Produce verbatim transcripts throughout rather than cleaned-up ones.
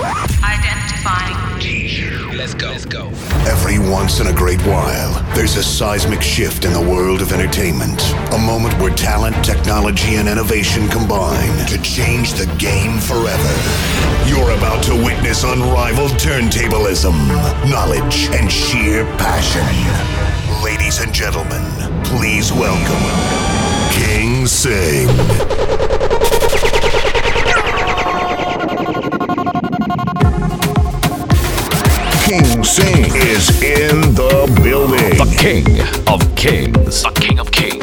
Identifying. Let's go. Let's go. Every once in a great while, there's a seismic shift in the world of entertainment. A moment where talent, technology, and innovation combine to change the game forever. You're about to witness unrivaled turntablism, knowledge, and sheer passion. Ladies and gentlemen, please welcome King Singh. King Singh is in the building. The King of Kings. The King of Kings.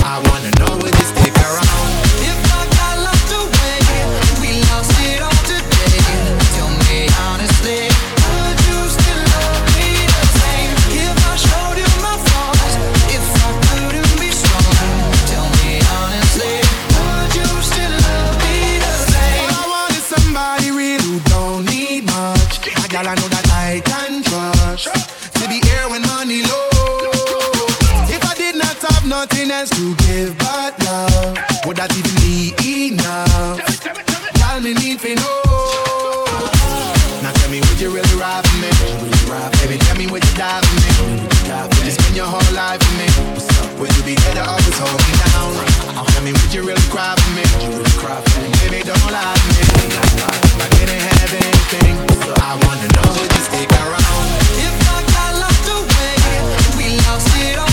I wanna know, would you stick around? If I got locked away, we lost it all.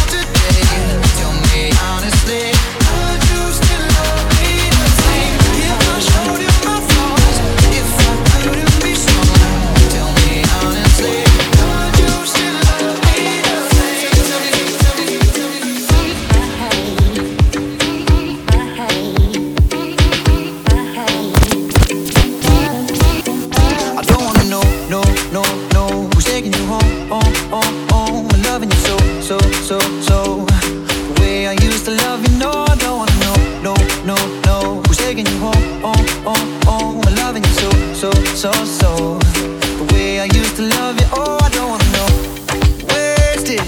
so, so, so. The way I used to love you, no, I don't wanna know. No, no, no. Who's taking you home? Oh, oh, oh. I'm loving you so, so, so, so. The way I used to love you, oh, I don't wanna know. Wasted.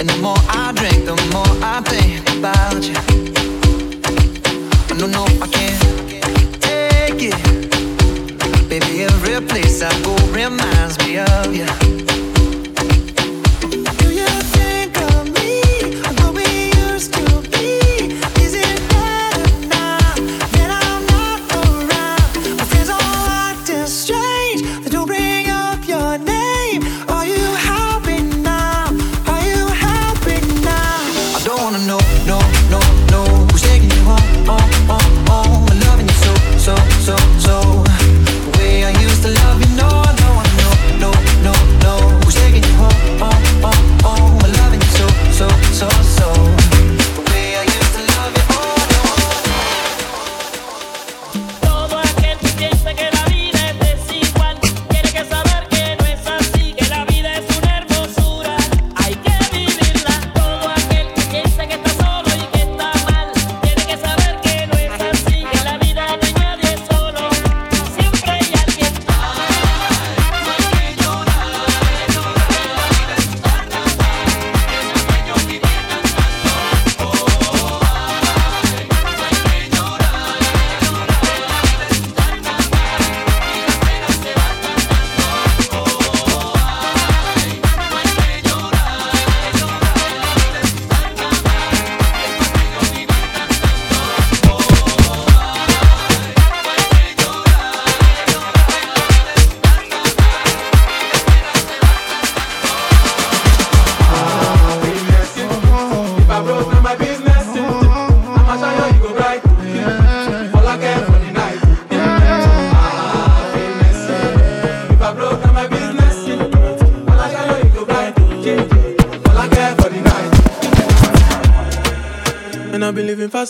And the more I drink, the more I think about you. No, no, I can't take it. Baby, every place I go reminds me of you.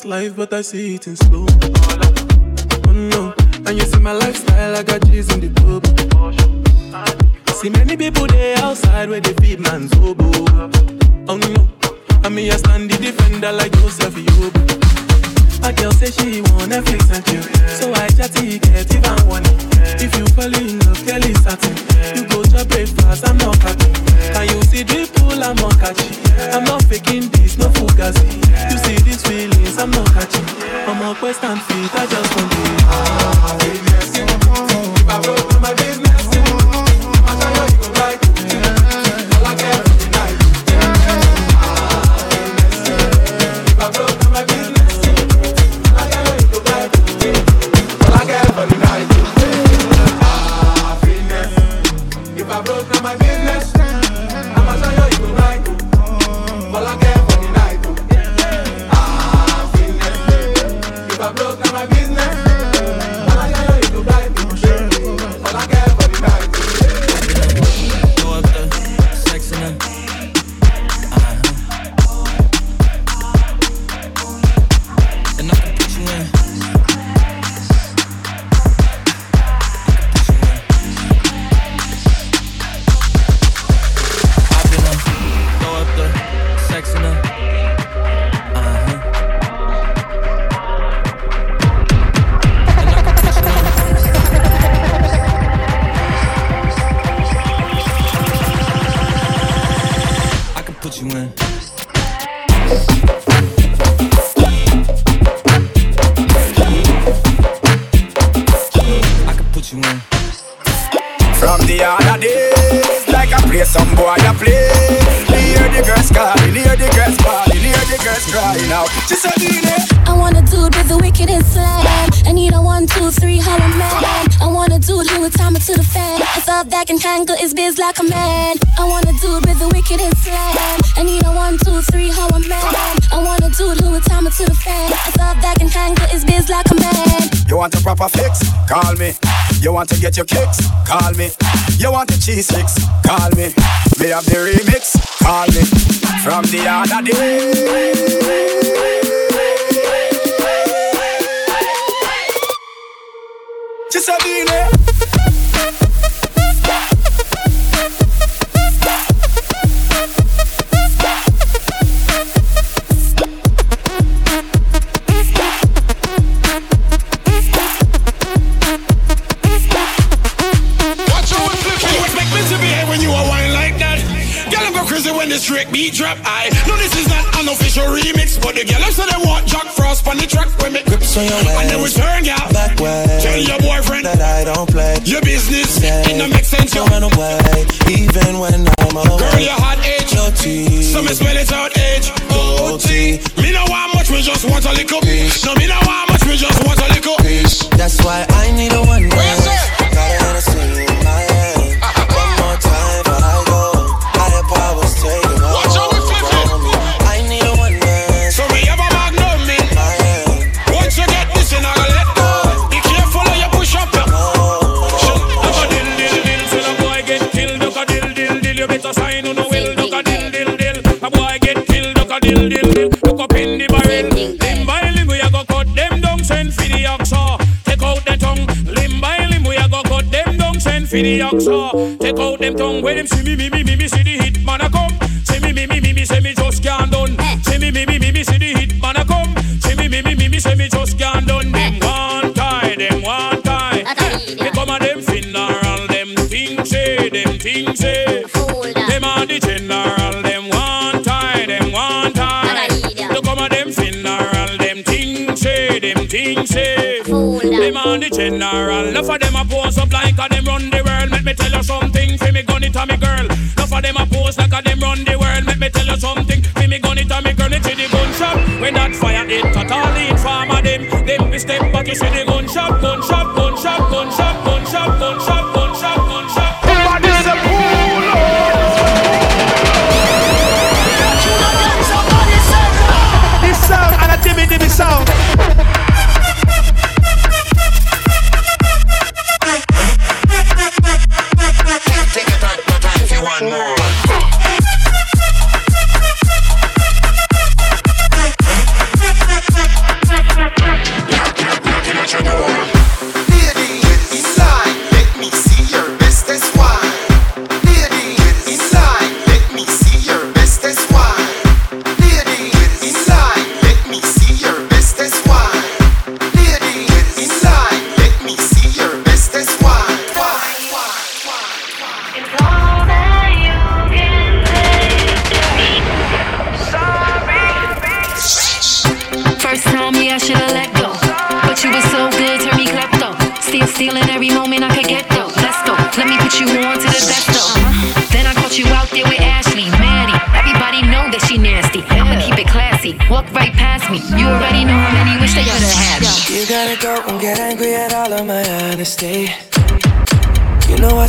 Life, but I see it in slow. Oh no, and you see my lifestyle, I got cheese in the tub. See many people there outside where they feed man's hobo. Oh no, I mean I stand the defender like Joseph Yobo. A girl say she want Netflix and chill, so I chatty get even one. If you fall in love, tell it certain. You go to breakfast, I'm not happy. Can you see the pool, I'm not catchy. I'm not faking this, no fugazi. You see these feelings, I'm not catching. I'm on quest and feet, I just want to be. Ah, business, if I broke down my business, I'm trying to go right. All I care for the night. Ah, business, if I broke down my business, all I care for the night. All I care for the night. Ah, business, if I broke down my business, I'm trying to go right. All I care. Can tangle his biz like a man. I want a dude with the wickedest slam. I need a one, two, three, how a man. I want a dude who will time it to the fan. I thought that can tangle his biz like a man. You want a proper fix? Call me. You want to get your kicks? Call me. You want the cheese sticks? Call me. Me have the remix? Call me. From the other day. Just a minute. Drake beat drop. I know this is not an official remix, but the girl said they want Jack Frost on the track when me grips on your waist, and then we turn, girl, back way. Tell your boyfriend that I don't play your business. Say, it don't make sense, you run away, even when I'm away. Girl, your hot age, no tea. So me spell it out, age, O T. Me know how much, we just want a little. No, me know how much, we just want a little. That's why I need a one night. Got a Hennessy in my head. One more time, but I go. Higher powers take it all. Watch out, we flippin'. I need a one night. So we have a magnum in my head. Once you get this, you're not gonna let go. Be careful or you push up. Shut up a dill, dill, dill. Till a boy get killed, duck a dill, dill, dill. You better sign on the will, duck a dill, dill, dill. A boy get killed, duck a dill, dill, dill. Look up in the barrel. Limb by limb, we a go cut them down, send for the oxa. For the oxa, take out them tongue. When them see me, me, me, me, me, see the hit man a come. See me, me, me, me, me, say me just can't done. See me, me, me, me, me, see the hit man a come. See me, me, me, me, me, say me just can't done. Them one tie, them one tie. They come at them funeral, them things say, them things say. Them are the general, them one tie, them one tie. They come at them funeral, them things say, them things say. Them are the general, enough of them a pose up like a them run the world. Let me tell you something, fi me gun it a me girl. Enough of them a pose like a them run the world. Let me tell you something, fi me gun it a me girl. It's in the gun shop, when that fire hit totally in farm of them. Them we step back, it's in the gun shop, gun shop, gun shop, gun shop, gun shop, gun shop, gun shop, gun shop. Everybody in the pool, oh! This sound and a dimmy dimmy sound. One more.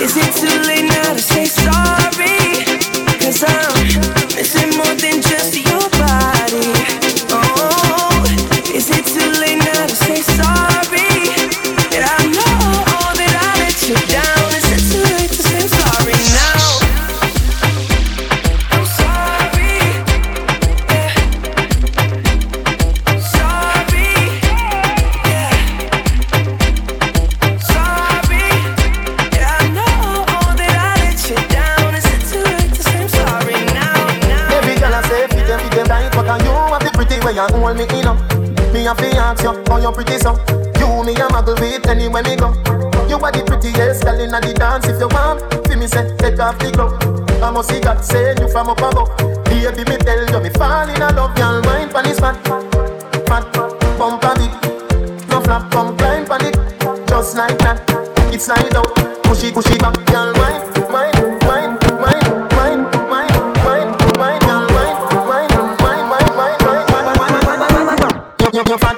Is it too late now to say sorry? Cause I'm missing more than just your body. Oh, is it too late now to say sorry? That I know that I let you down. Is it too late to say sorry now? I'm sorry, yeah. I'm sorry, yeah. I'm sorry. I know that I let you down. Is it too late to say I'm sorry now? Every girl I say fit them, fit them right, but can you have the pretty way and hold me in up? Me a fiance you, how you pretty so? You me a muggle with anywhere me go. You are the prettiest girl inna the dance. If you want, feel me say take off the glove. I must see God send you from up above. Baby me tell you me fall in love. Y'all wine pon this fat, fat, bump on it. No flap, come climb pon it, just like that. It's night out, push it, push it back, girl, wine, wine, wine, wine, wine, wine, wine, wine, girl, wine, wine, wine, wine, wine, wine, wine, wine, wine, wine, wine, wine, wine. You're, you're, you're fat.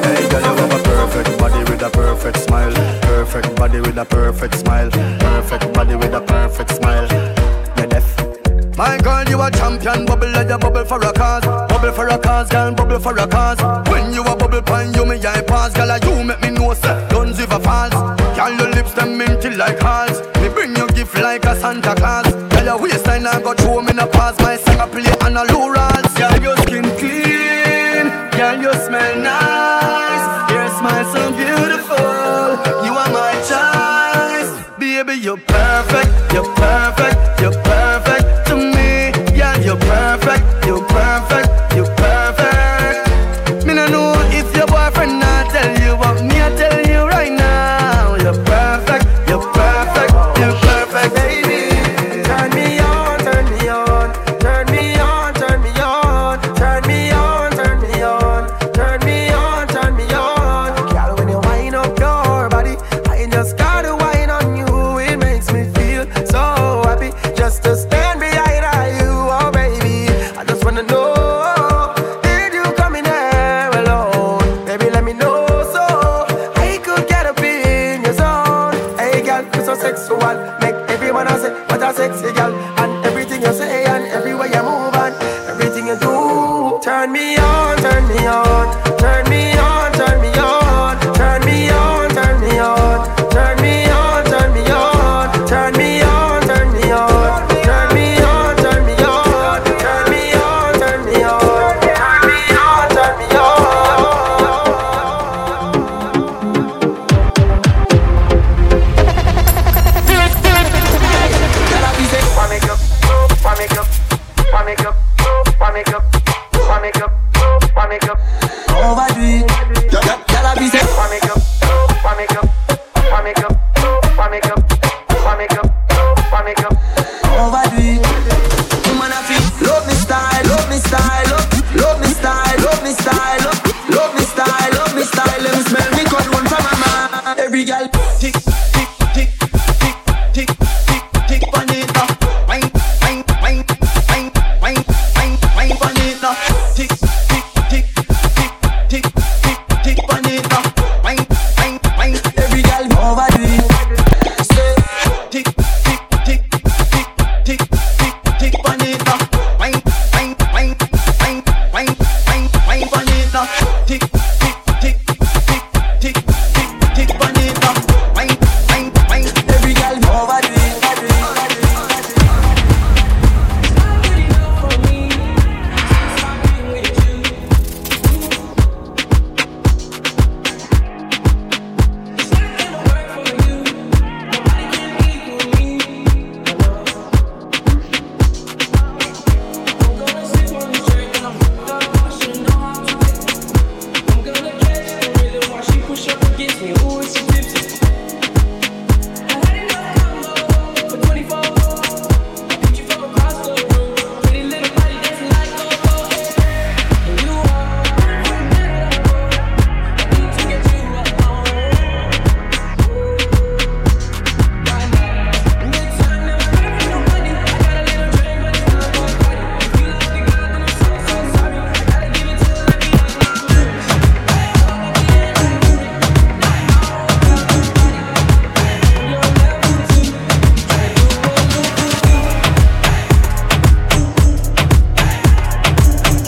Hey, girl, you have a perfect body with a perfect smile. Perfect body with a perfect smile. Perfect body with a perfect smile. My girl, you a champion, bubble like a bubble for a cause. Bubble for a cause, girl, bubble for a cause. When you a bubble pan, you me I pass, girl, you make me know like a Santa Claus. Tell your waistline I got through me in the past. My song I play on a low rolls. Girl, your skin clean. Girl, you smell nice. Your smile so beautiful. You are my choice. Baby, you're perfect. You're perfect. You're perfect to me. Girl, you're perfect. You're perfect. You're perfect. Me no know if your boyfriend not tell you what me I tell you right now. You're perfect. You're perfect. You're perfect, baby. Turn me on, turn me on, turn me on, turn me on, turn me on, turn me on, turn me on, turn me on. Girl, when you wind up your body, I just gotta wind on you. It makes me feel so happy just to stand behind you, oh baby. I just wanna know, did you come in here alone? Baby, let me know so I could get up in your zone. Hey girl, you're so sexual, make everyone say what a sexy girl. And everything you say and everywhere you move and everything you do. Turn me on, turn me on, turn me on, turn me on, turn me on, turn me on, turn me on, turn me on, turn me on, turn me on, turn me on, turn me on, turn me on, turn me on, turn me on, turn me on. Girl, I be say, why make up, why make up, why make up, why make up, why make up, why make up, overdo it. Girl, girl, I be say, why make up, why make up, why make up, why make up, why make up, why make up, overdo it. Woman, I feel love me style, love me style, love, love me style, love me style, love, love me style, love me style. Let me smell me good one from my mouth. Every girl, tick, tick, tick, tick, tick, tick, tick, on it now. Wine, wine, wine, wine, wine, wine, wine, on it now. Tick, tick, tick, tick, tick, tick, tick, on it now. Wine, wine, wine. Every girl overdo it. Say, tick, tick, tick, tick, tick, tick, tick, on it now. Wine, wine, wine, wine, wine, wine, wine, on it now. Tick, tick, tick, tick, tick, tick, tick, on it now. Wine, wine, wine. Every girl overdo it.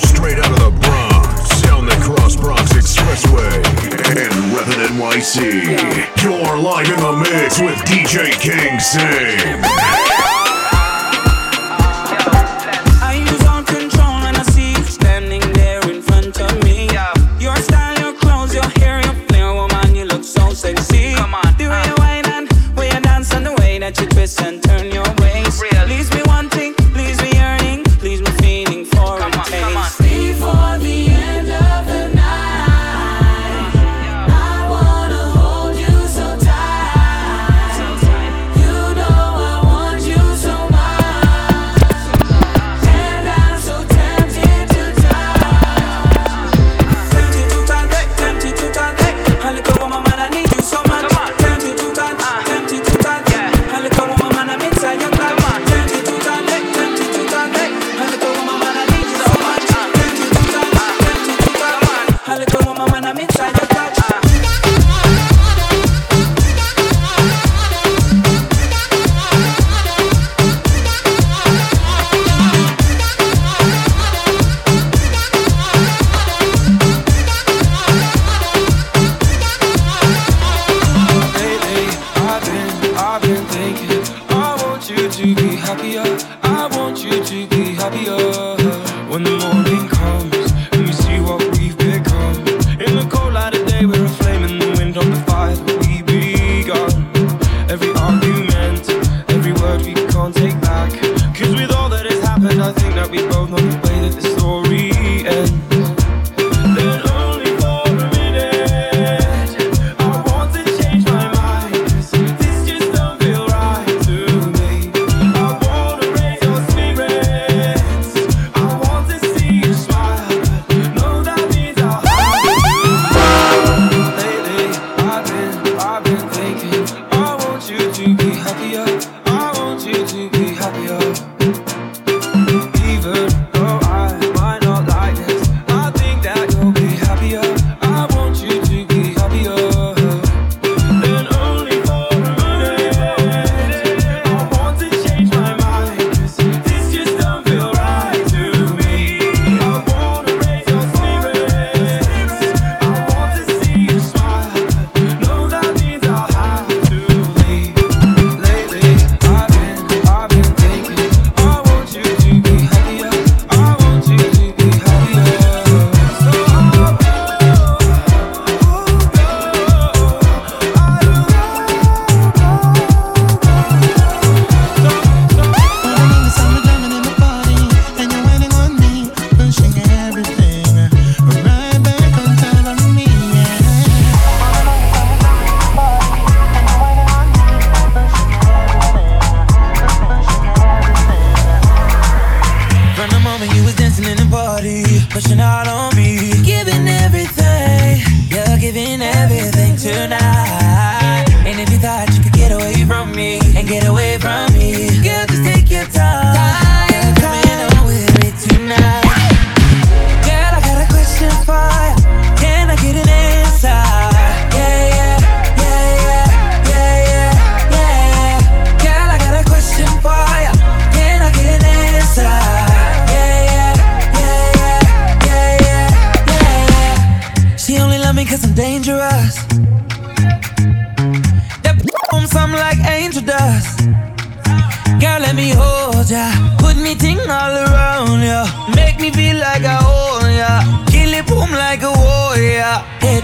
Straight out of the Bronx, down the Cross Bronx Expressway, and Revan N Y C. You're live in the mix with D J King Singh. I was on control and I see you standing there in front of me. Your style, your clothes, your hair, your flair, woman, you look so sexy. Come on, the way you wine and way you dance and the way that you twist and turn your waist. Please be wanting, please be yearning, please be feeling for a taste. Before the end of the night, I wanna hold you so tight. You know I want you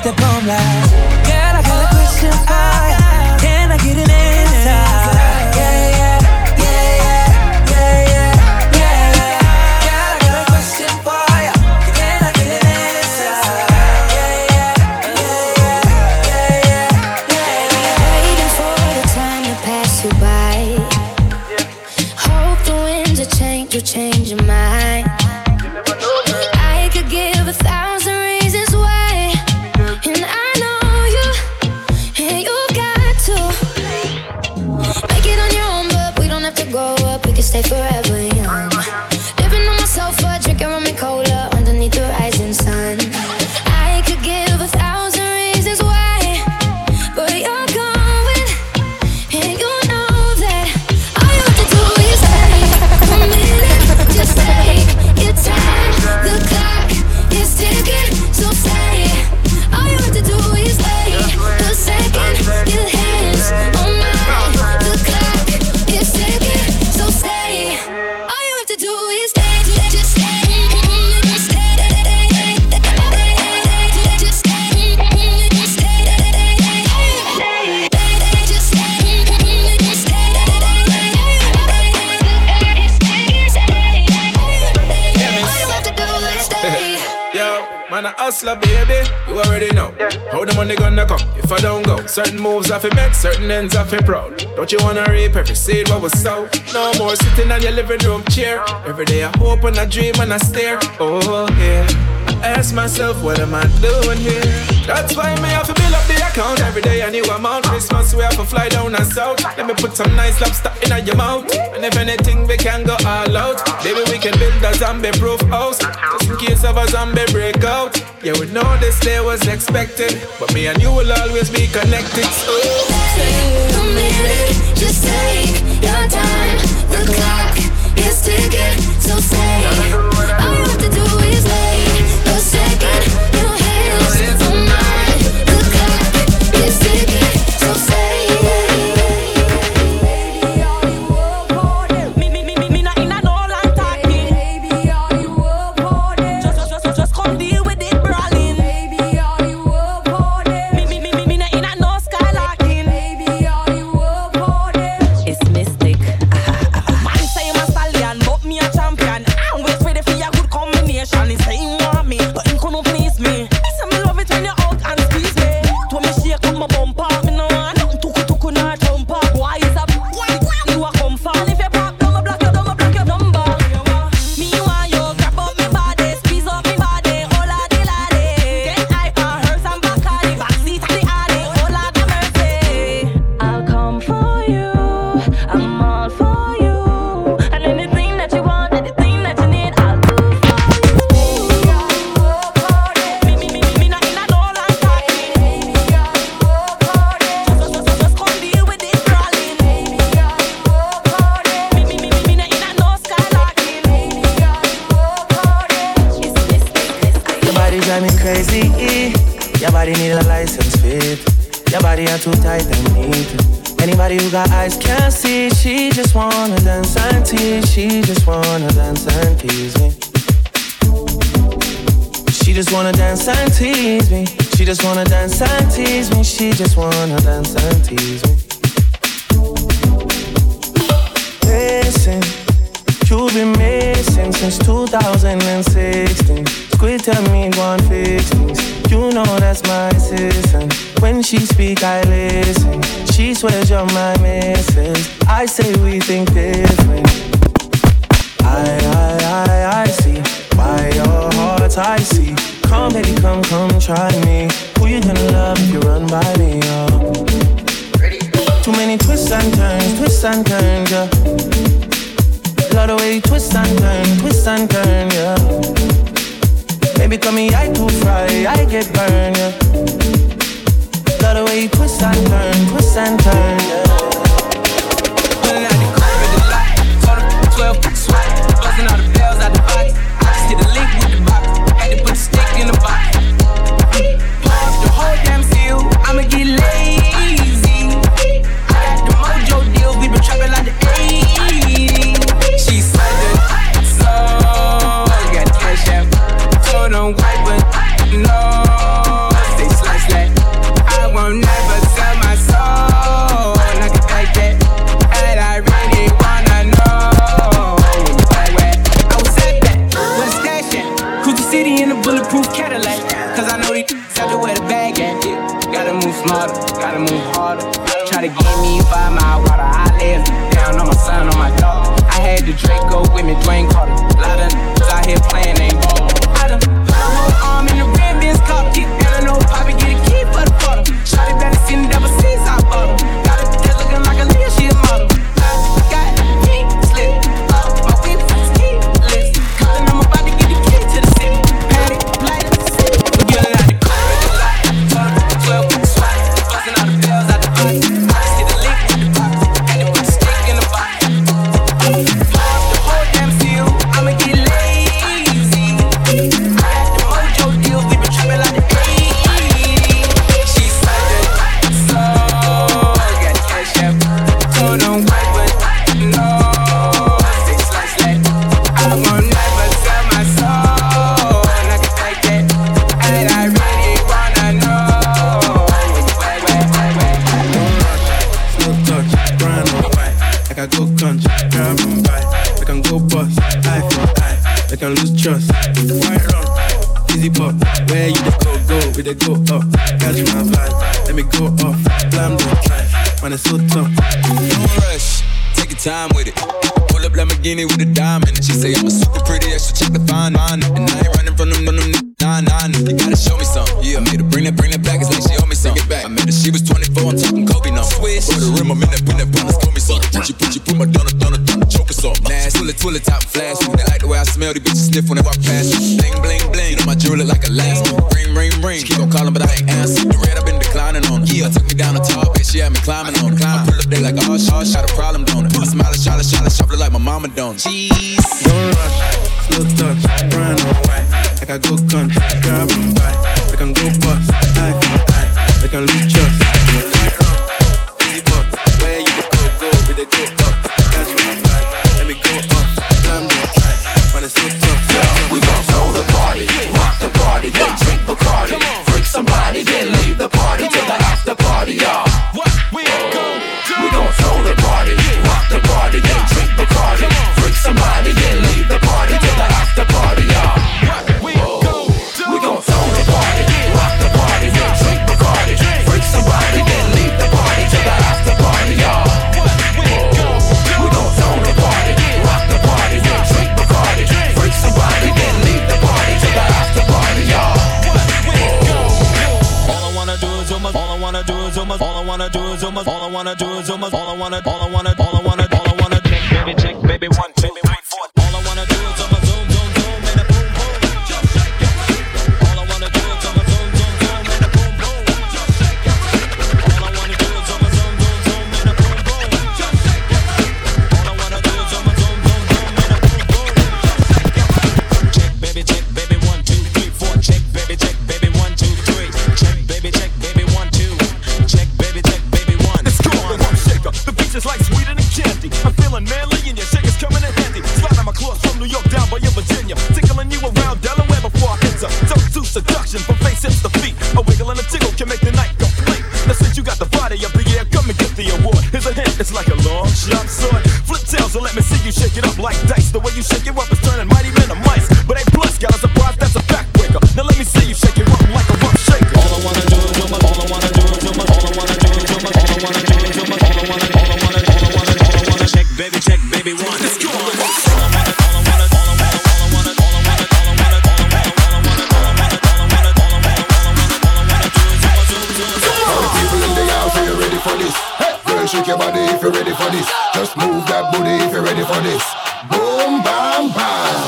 the bomb light. Girl, I got a question for you. Can I get an answer? Yeah, yeah, yeah, yeah, yeah, yeah, yeah, yeah. Girl, I got a question for you. Can I get an answer? Yeah, yeah, yeah, yeah, yeah, yeah, yeah. Waiting for the time to pass you by. Hope the winds of change will change your mind. I could give a thousand reasons why. Stay forever young. Living on my sofa, drinking rum and cola underneath the rising sun. I could give a thousand reasons why, but you're going, and you know that. All you have to do is take a minute, just take your time. The clock is ticking, so stay. All you have to do is wait a second. Your hands on mine. The clock is ticking, so stay. Man, I hustler, baby, you already know. Yeah. How the money gonna come if I don't go? Certain moves I fi make, certain ends I fi proud. Don't you wanna reap every seed what was sown? No more sitting on your living room chair. Every day I hope and I dream and I stare. Oh, yeah. I ask myself, what am I doing here? That's why me have to build up the account. Every day I knew I'm on Christmas, we have to fly down and south. Let me put some nice lobster in your mouth. And if anything, we can go all out. Baby, we can build a zombie-proof house, just in case of a zombie breakout. Yeah, we know this day was expected, but me and you will always be connected. So take a minute, just take your time. The clock is ticking, so stay. All you have to do is wait a second. Your hands on mine. The clock is ticking, so stay. No, they slice Shawty gave me five mile water, I lived down on my son, on my dog. I had the Draco with me, Dwayne Carter. A lot of niggas out here playing, ain't ball. I done put a whole arm in the red Benz car. Keep down, I know Poppy get a key for the quarter. Shawty better seen the double C's, I bought her. Got a bitch looking like a Leah, she a model. With a diamond, she say I'm a super pretty extra, check the fine line. And I ain't running from them, from them, nah, nah, nah. You gotta show me something. Yeah, I made her bring that, bring that back. It's like she owe me something. Take it back. I met her, she was twenty-four. I'm talking Kobe now. Swish. Put her in my minute, when that bonus call me something. Put you, put you, put my donut, donut, donut, choker something. Nash, pull it, pull it, top flash. They like the way I smell. These bitches sniff whenever I pass. Bling, bling, bling. You know my jewel look like a last. Ring, ring, ring. She keep on calling, but I ain't answering. The red I've been declining on. Yeah, took me down the top, bitch. She had me climbing on. Climb. I pull up, they like, oh, shot, shot a problem, don't it? Smile, shot, shot, shot, like my mama don't. Jeez. Don't rush, slow touch, brown or white. I can go country, grab and buy. I can go bust, I can, I can lose trust. Easy buck, where you just go, go, where they go up. That's my vibe, let me go up, climb the side, find it so tough. Yeah, we gon' throw the party, rock the party, then drink Bacardi. Freak somebody, then leave the party till the after party, y'all. What we gon' do? We gon' throw the party, rock the party, then drink Bacardi. Freak somebody, then leave the party till the after party, y'all. What we gon' do? We gon' throw the party, rock the party, then drink Bacardi. Freak somebody, then leave the party till the after party, y'all. What we gon' do? We gon' throw the party, rock the party, then drink Bacardi. Freak somebody, then leave the party till the after party, y'all. What we gon' do? All I wanna do is almost, all I wanna do is almost, all I wanna do is almost, all I wanna do is almost, all I wanna, all I wanna, all I wanna, all I wanna. Baby, check, baby, one, two, three, four. All I wanna do is I'ma zoom, zoom, zoom, and a boom, boom. Just shake your body. All I wanna do is I'ma zoom, zoom, zoom, and a boom, boom. Just shake your body. All I wanna do is I'ma zoom, zoom, zoom, and a boom, boom. Just shake your body. All I wanna do is I'ma zoom, zoom, zoom, and a boom, boom. Just shake your body. Check, baby, check, baby, one, two, three, four. Check, baby, check, baby, one, two, three. Check, baby, check, baby, one, two. Check, baby, check, baby, one. Let's go, the one shaker. The beach is like sweeter than candy. I'm feeling manly. New York down by your Virginia, tickling you around Delaware before I enter. Don't do seduction from face hips to feet. A wiggle and a tickle can make the night complete. Now since you got the body up the air, come and get the award. Here's a hint, it's like a long shot sword. Flip tails and let me see you shake it up like dice. The way you shake it up is turning mighty men to mice. But ain't plus got a surprise, that's a backbreaker. Now let me see you shake it up like a rough shaker. All I wanna do is woman, all I wanna do is woman, all I wanna do is woman, all I wanna do is woman, all I wanna, all I wanna, all I wanna, all I wanna. Check, baby, check, baby, one. Let's go. Shake your body if you're ready for this. Just move that booty if you're ready for this. Boom, bam, bam.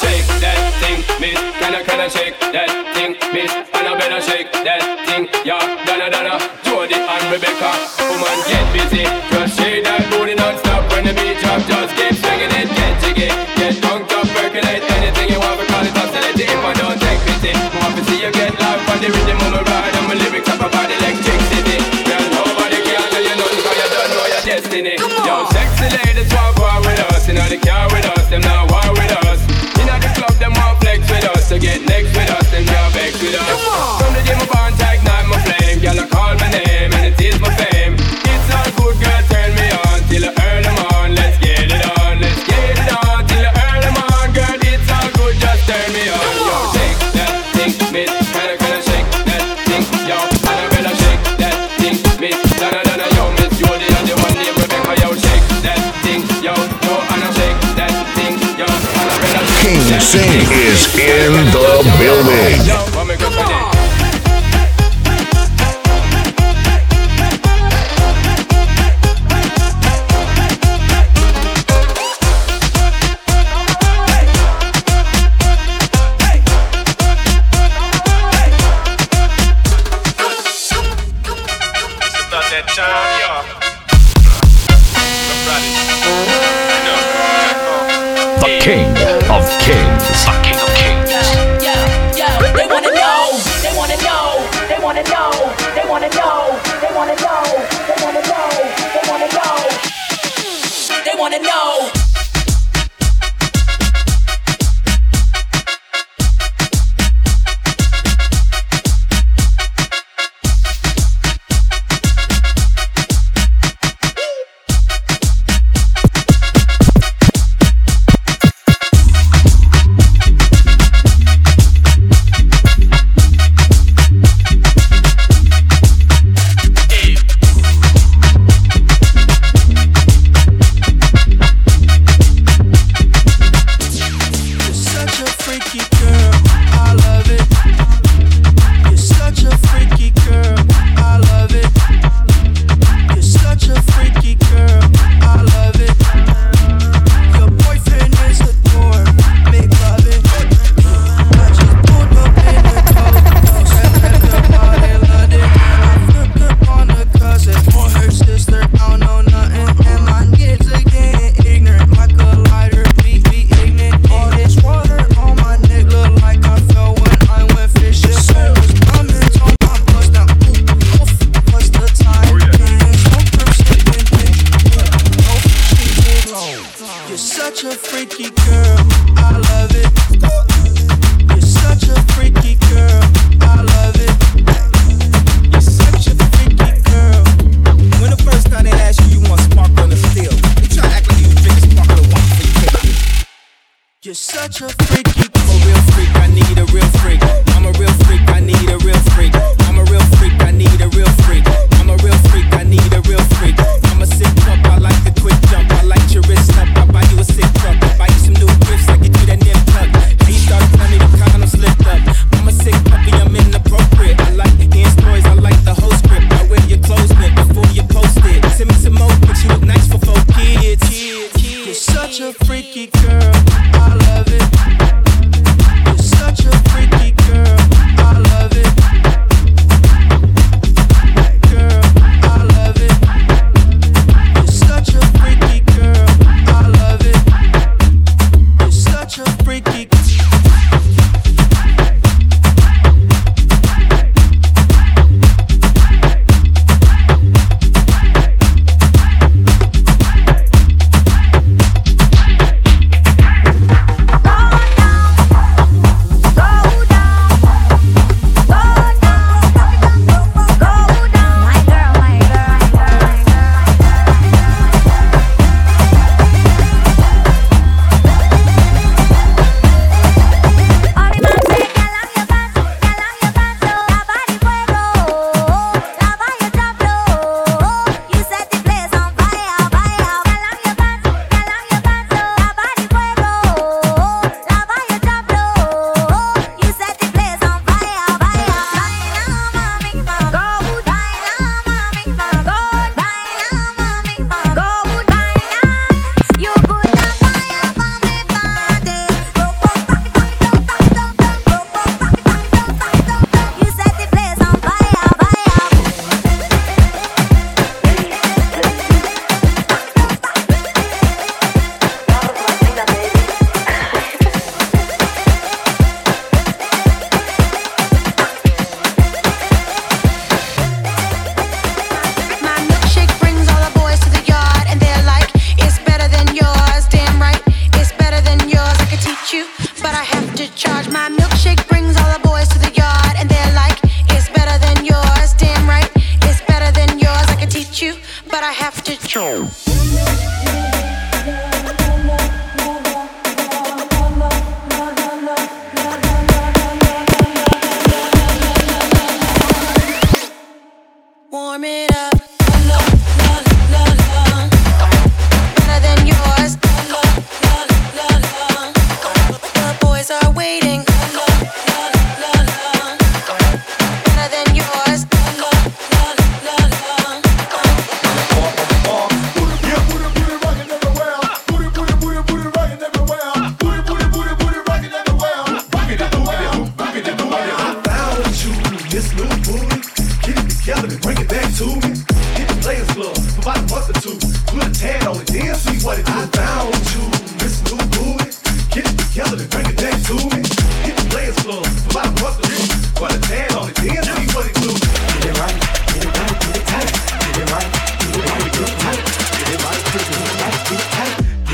Shake that thing, miss. Can I, can I shake that thing, miss? And I better shake that thing, yeah. Donna, Donna, Jody and Rebecca. Woman, get busy. Just shake that booty non-stop when the beat drop. Just keep swinging it, get jiggy. Get dunked up, percolate anything you want. We call it hostility if I don't take pity. I want to see you get live on the rhythm of my ride. And my lyrics up about electricity. Destiny. Yo, sexy ladies want war with us. You know they care with us, them not war with us. You know the club, them want flex with us. So get next with us, them can't vex with us. From the day my bond, tag, night my flame. Y'all call my name and it is my fame. It's all good, girl, turn me Singh is in the building. Come on. King of Kings, the King of Kings. Yo, yo, yo. They wanna know, they wanna know, they wanna know, they wanna know, they wanna know, they wanna know, they wanna know, they wanna know.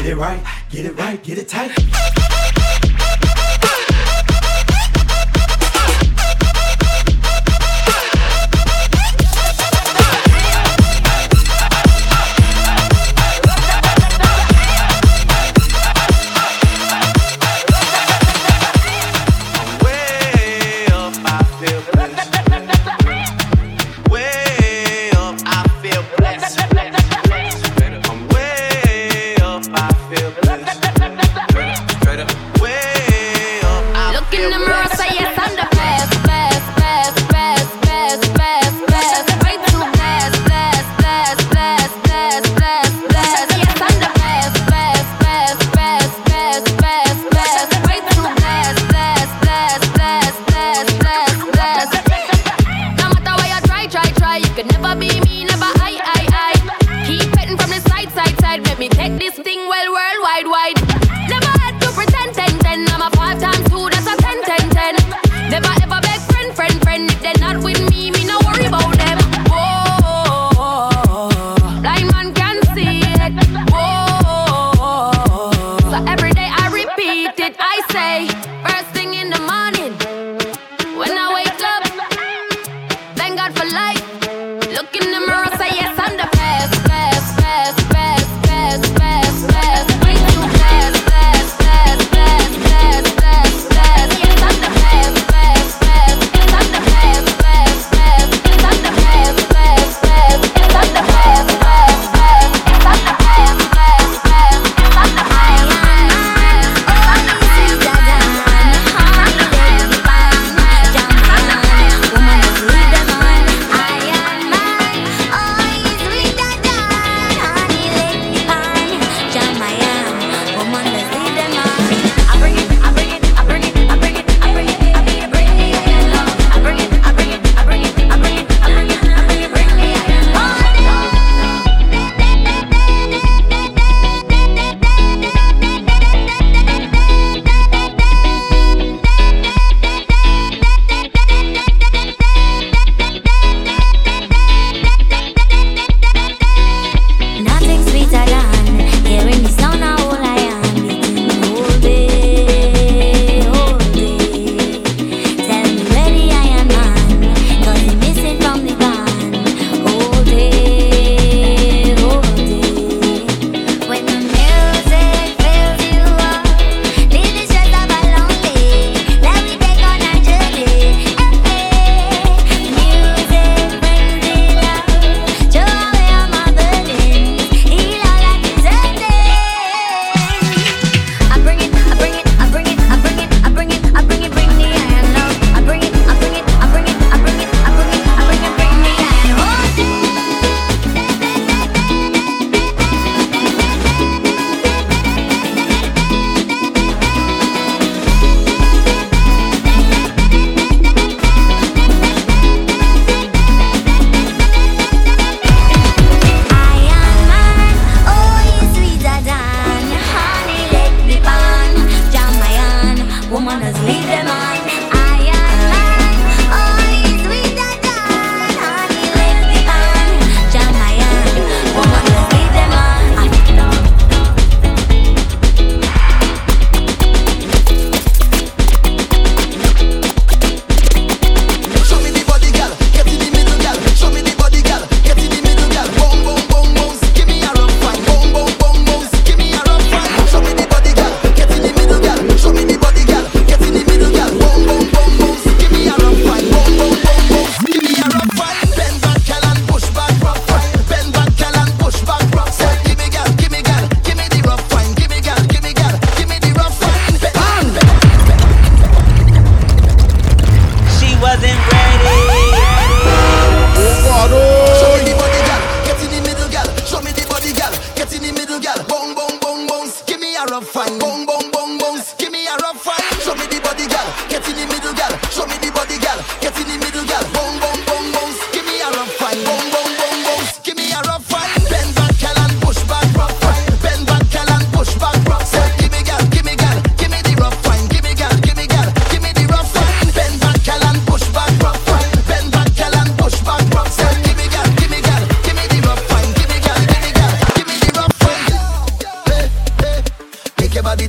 it right, get it right, get it tight.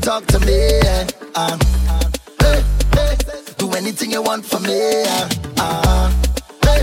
talk to me. Uh, hey, hey, do anything you want for me. Uh, hey,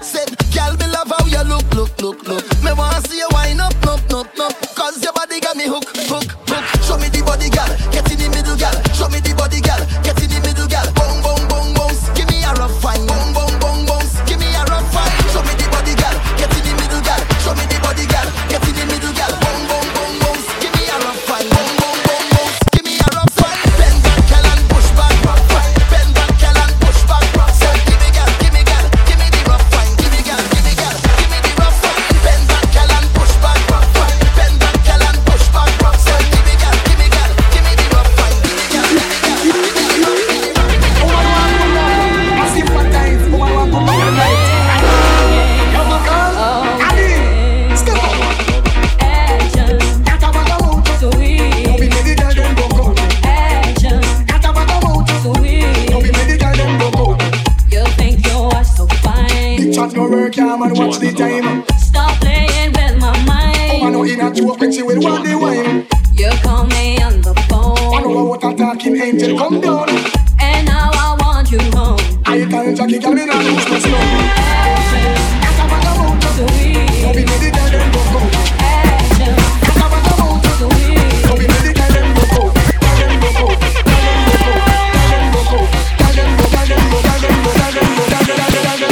say, girl, me love how you look, look, look, look. Me wanna see you wind up, up, up, up. Cause your body got me hook, hook, hook. Show me the body, girl. Get in the middle, girl. Show me the body, girl. Get in the middle, girl. Boom, boom, boom, boom. Give me a rough fine. Boom, boom, boom, boom. Give me a rough fine. Show me the body, girl. Get in the middle, girl. Show me the body, girl. Get in the middle, girl. Boom, boom, boom, boom. Give me a rough fine. Boom, boom, boom, boom. Give me a rough fine. Bend back, girl, and push back, rough fine. Bend back, girl, and push back, rough fine. Give me, girl, give me, girl. Give me the rough fine. Give me, girl, give me, girl. Give me the rough fine. Bend back, girl, and push back, rough fine. Bend back, girl, and push back, rough fine. Give me, girl, give me, girl. Give me the rough fine. Give me, girl, give me, girl. Give me the rough fine. Oh, I want to know. I see what time. Oh, I want to know. Go work, yeah, man, watch the time. Stop playing with my mind. Oh, I know he not joke when she will want the wine. You call me on the phone. I know I want a talking angel, come down. And now I want you home. I you tell Jackie, girl, me not lose no slow. Action, that's a bag of motor to eat. So we made it and then go go. Action, that's a bag of motor to eat. So we made it and then go go. And then go go. And then go go. And then go go. And then go go. And then go go. And then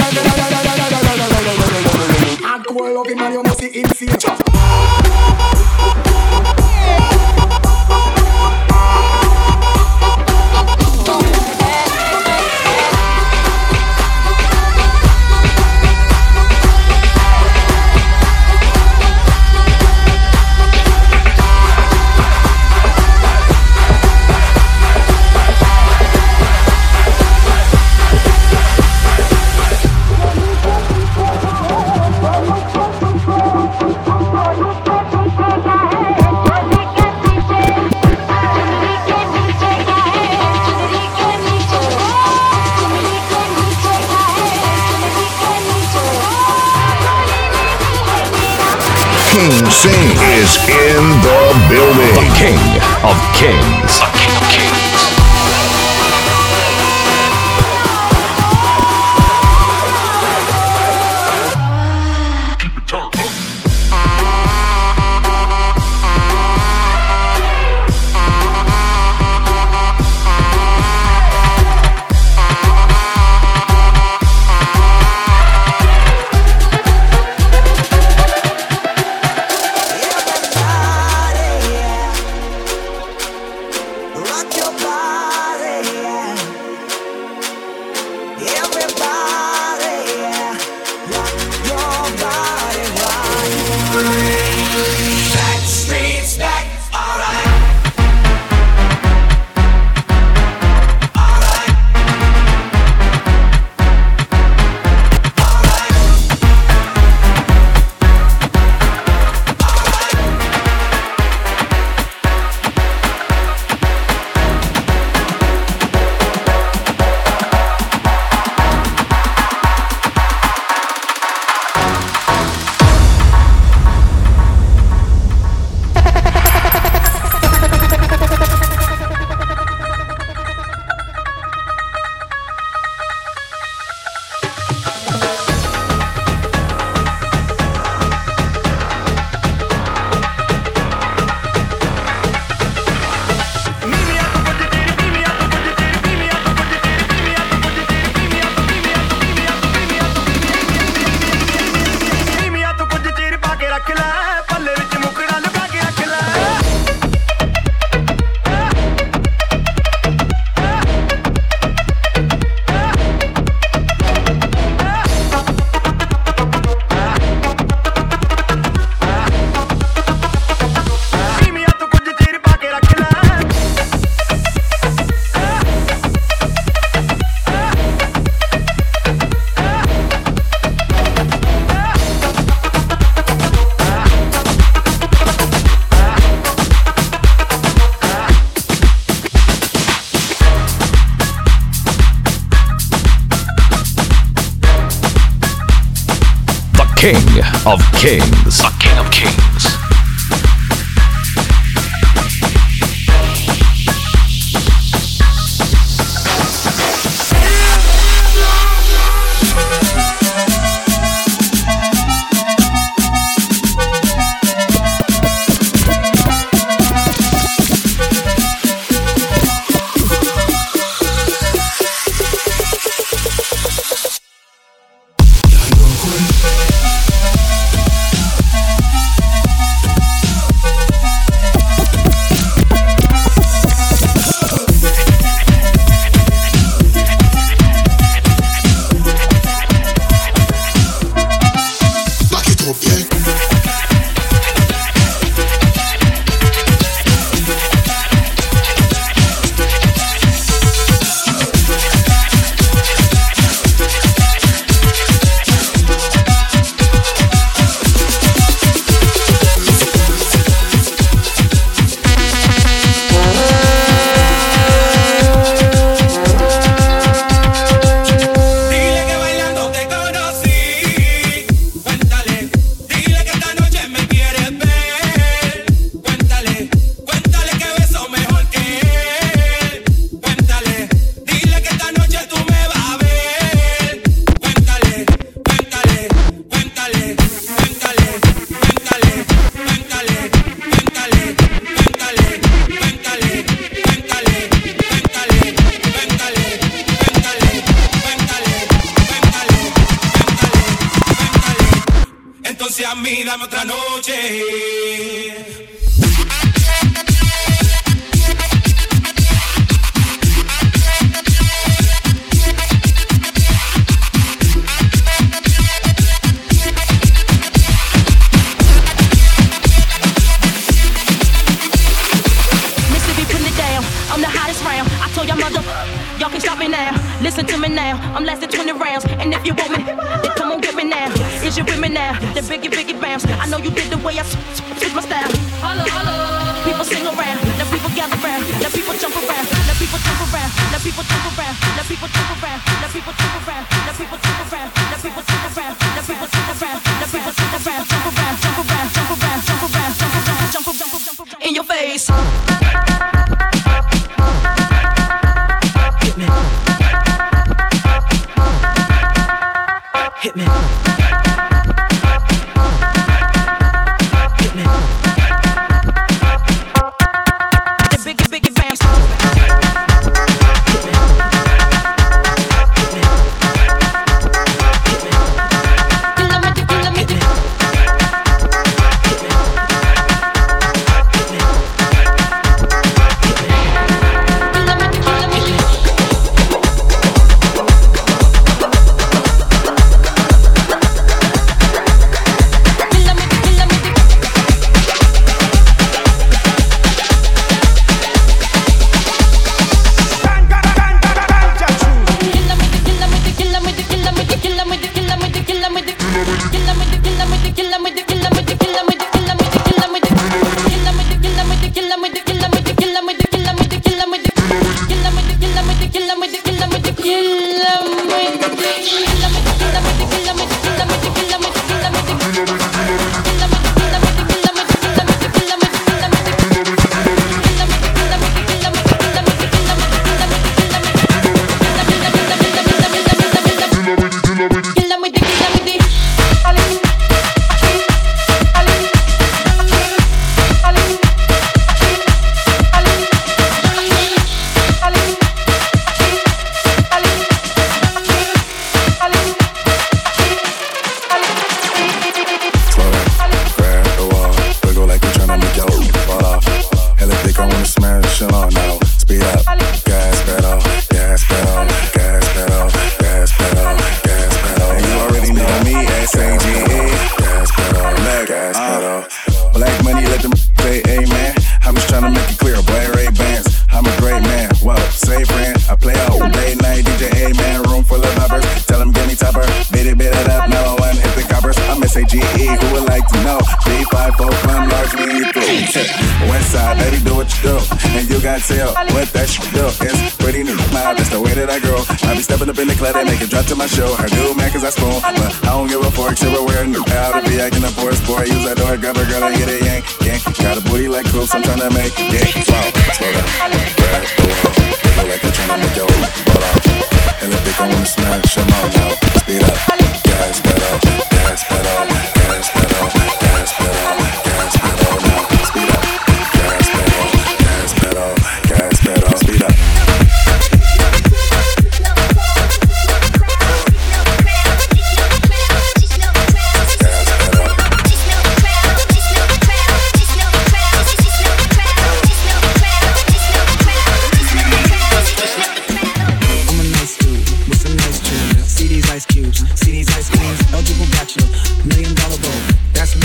go go. Loving man, you must be insane. King Singh is in the building. The King of Kings. The King of Kings. King of Kings. The King of Kings.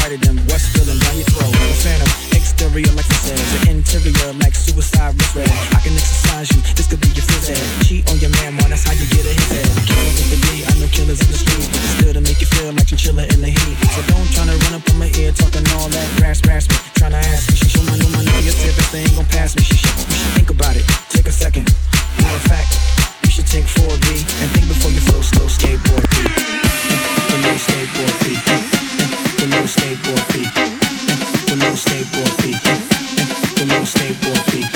started them. What's feeling down your throat? I'm a phantom, exterior like I said, the interior like suicide wristband. I can exercise you, this could be your first head. Cheat on your man, man, that's how you get a hit head. Killers in the day, I know killers in the streets, but still to make you feel like you're chilling in the heat. So don't try to run up on my ear talking all that grass, grass me, trying to ask me. She show my new money, your service, they ain't gon' pass me. She should, you should think about it, take a second. Matter of fact, you should take four B and think before you flow slow skateboard beat. The low skateboard beat. The low skateboard beat. The low skateboard beat. The low skateboard beat.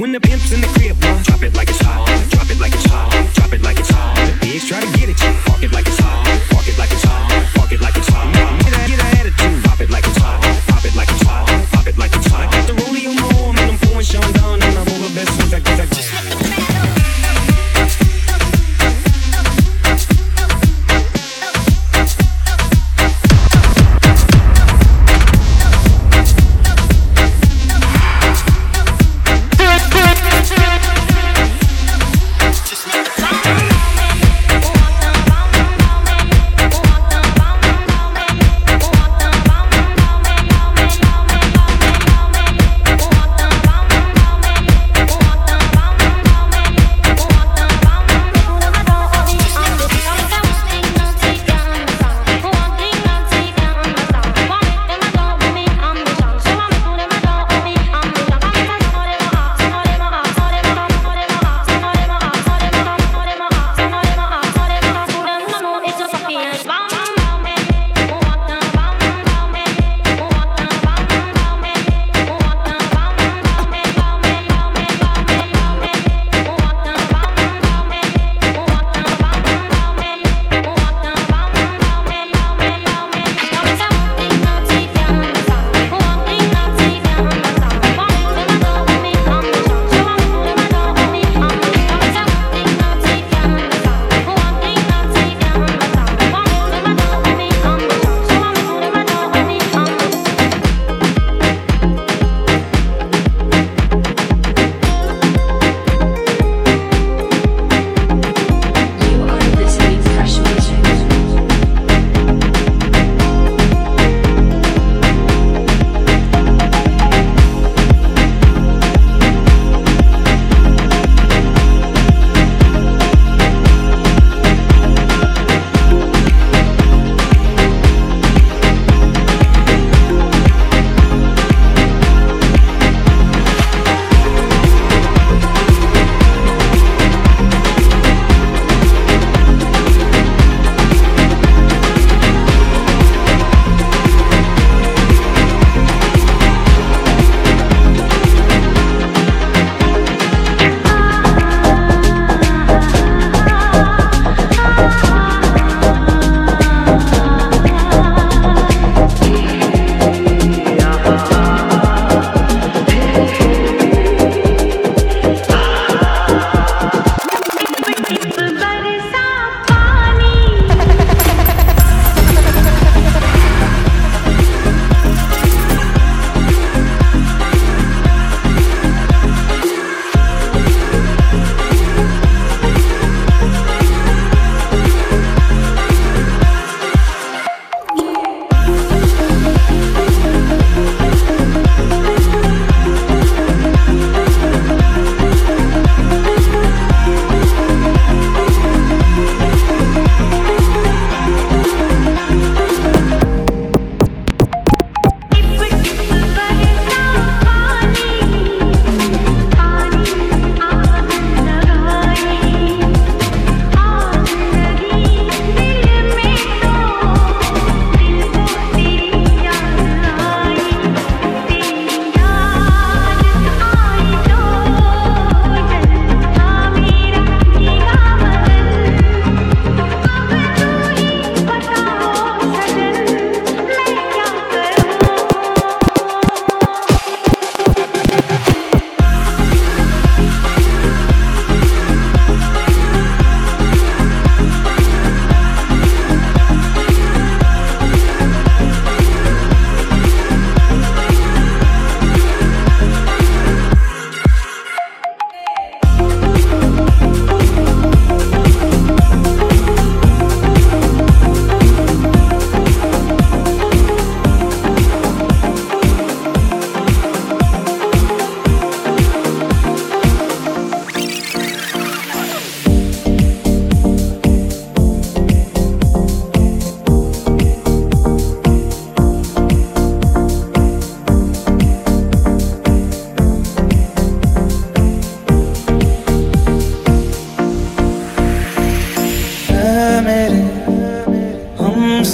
When the pimp's in the crib, huh? Drop it like it's hot. Drop it like it's hot. Drop it like it's hot. The pigs try to get it, park it like it's hot.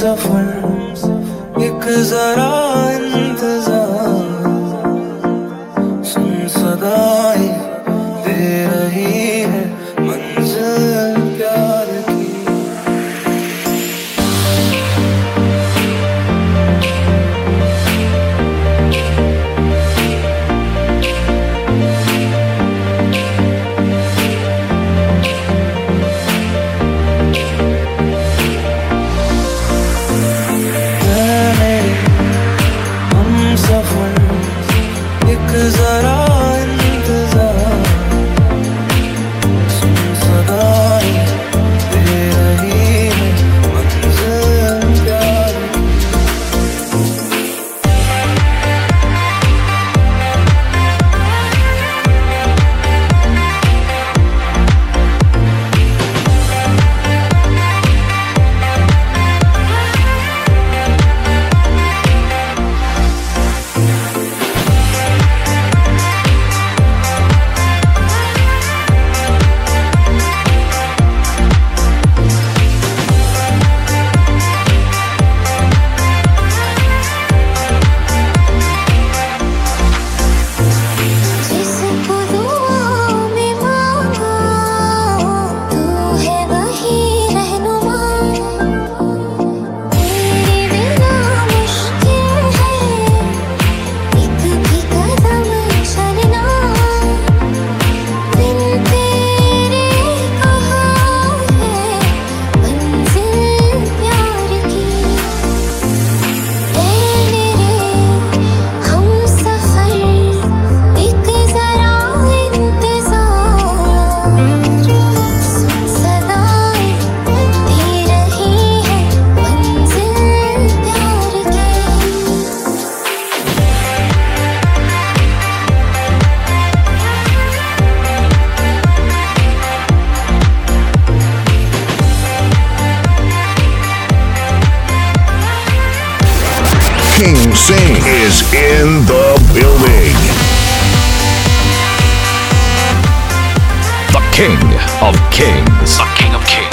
सफर एक जरा इंतजार, सुन सदाएं दे रही है मंजिल प्यार की। King Singh is in the building. The King of Kings. The King of Kings.